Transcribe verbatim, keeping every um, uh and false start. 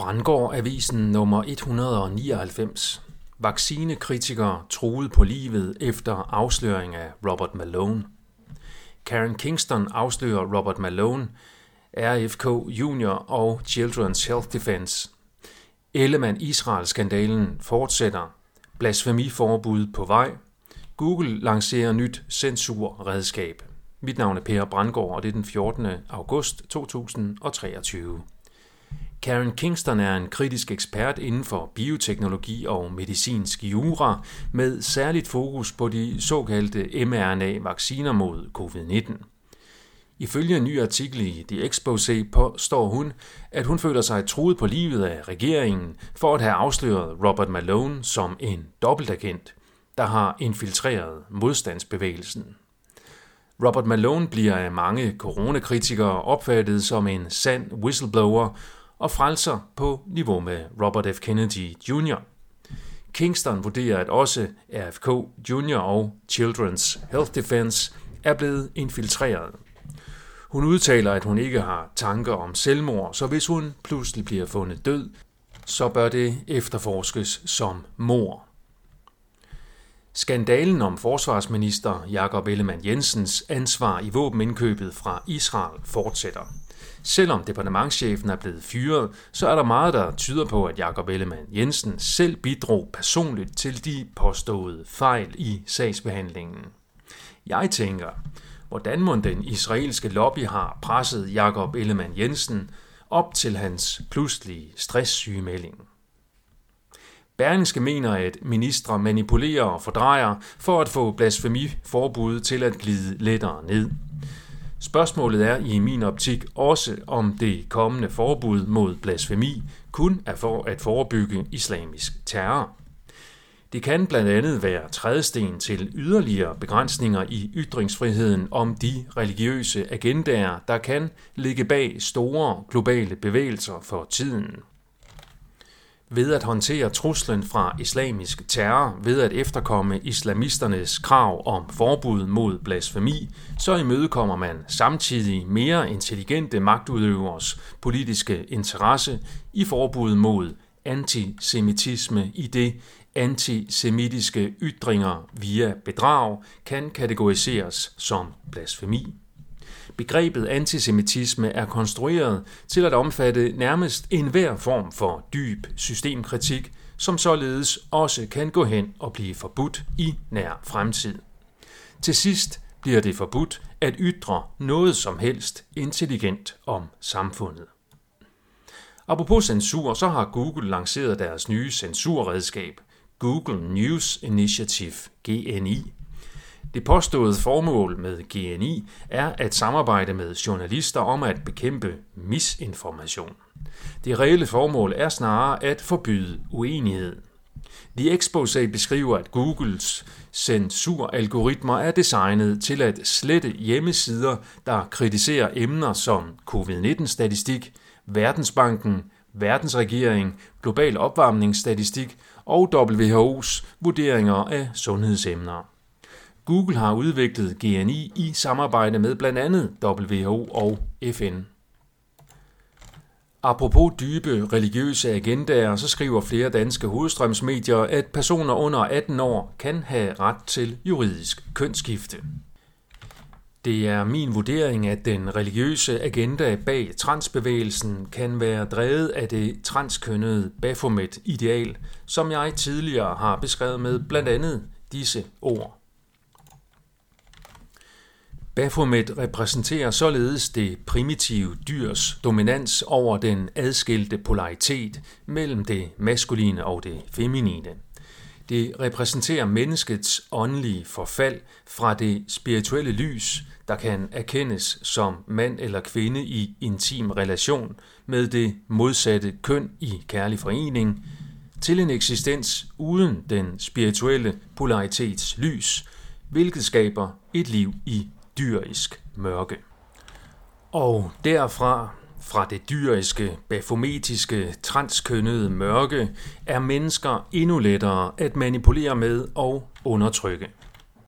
Brandgaard-avisen nummer et hundrede og nioghalvfems. Vaccinekritikere truede på livet efter afsløring af Robert Malone. Karen Kingston afslører Robert Malone, R F K Junior og Children's Health Defense. Ellemann Israel-skandalen fortsætter. Blasfemiforbud på vej. Google lancerer nyt censurredskab. Mit navn er Per Brandgaard, og det er den fjortende august to tusind og treogtyve. Karen Kingston er en kritisk ekspert inden for bioteknologi og medicinsk jura, med særligt fokus på de såkaldte M R N A-vacciner mod covid nitten. Ifølge en ny artikel i The Exposé påstår hun, at hun føler sig truet på livet af regeringen for at have afsløret Robert Malone som en dobbeltagent, der har infiltreret modstandsbevægelsen. Robert Malone bliver af mange coronakritikere opfattet som en sand whistleblower og frelser på niveau med Robert F. Kennedy junior Kingston vurderer, at også R F K junior og Children's Health Defense er blevet infiltreret. Hun udtaler, at hun ikke har tanker om selvmord, så hvis hun pludselig bliver fundet død, så bør det efterforskes som mord. Skandalen om forsvarsminister Jakob Ellemann Jensens ansvar i våbenindkøbet fra Israel fortsætter. Selvom departementschefen er blevet fyret, så er der meget, der tyder på, at Jakob Ellemann Jensen selv bidrog personligt til de påståede fejl i sagsbehandlingen. Jeg tænker, hvordan mon den israelske lobby har presset Jakob Ellemann Jensen op til hans pludselige stresssygemelding? Berlingske mener, at ministre manipulerer og fordrejer for at få blasfemiforbuddet til at glide lettere ned. Spørgsmålet er i min optik også, om det kommende forbud mod blasfemi kun er for at forebygge islamisk terror. Det kan blandt andet være trædesten til yderligere begrænsninger i ytringsfriheden om de religiøse agendaer, der kan ligge bag store globale bevægelser for tiden. Ved at håndtere truslen fra islamisk terror, ved at efterkomme islamisternes krav om forbud mod blasfemi, så imødekommer man samtidig mere intelligente magtudøveres politiske interesse i forbud mod antisemitisme, i det antisemitiske ytringer via bedrag kan kategoriseres som blasfemi. Begrebet antisemitisme er konstrueret til at omfatte nærmest enhver form for dyb systemkritik, som således også kan gå hen og blive forbudt i nær fremtid. Til sidst bliver det forbudt at ytre noget som helst intelligent om samfundet. Apropos censur, så har Google lanceret deres nye censurredskab, Google News Initiative, G N I. Det påståede formål med G N I er at samarbejde med journalister om at bekæmpe misinformation. Det reelle formål er snarere at forbyde uenighed. The Exposé beskriver, at Googles censuralgoritmer er designet til at slette hjemmesider, der kritiserer emner som covid nitten-statistik, Verdensbanken, verdensregering, global opvarmningsstatistik og W H O's vurderinger af sundhedsemner. Google har udviklet G N I i samarbejde med blandt andet W H O og F N. Apropos dybe religiøse agendaer, så skriver flere danske hovedstrømsmedier, at personer under atten år kan have ret til juridisk kønsskifte. Det er min vurdering, at den religiøse agenda bag transbevægelsen kan være drevet af det transkønnede Baphomet-ideal, som jeg tidligere har beskrevet med blandt andet disse ord. Baphomet repræsenterer således det primitive dyrs dominans over den adskilte polaritet mellem det maskuline og det feminine. Det repræsenterer menneskets åndelige forfald fra det spirituelle lys, der kan erkendes som mand eller kvinde i intim relation med det modsatte køn i kærlig forening, til en eksistens uden den spirituelle polaritets lys, hvilket skaber et liv i dyrisk mørke. Og derfra, fra det dyriske, baphometiske, transkønnede mørke, er mennesker endnu lettere at manipulere med og undertrykke.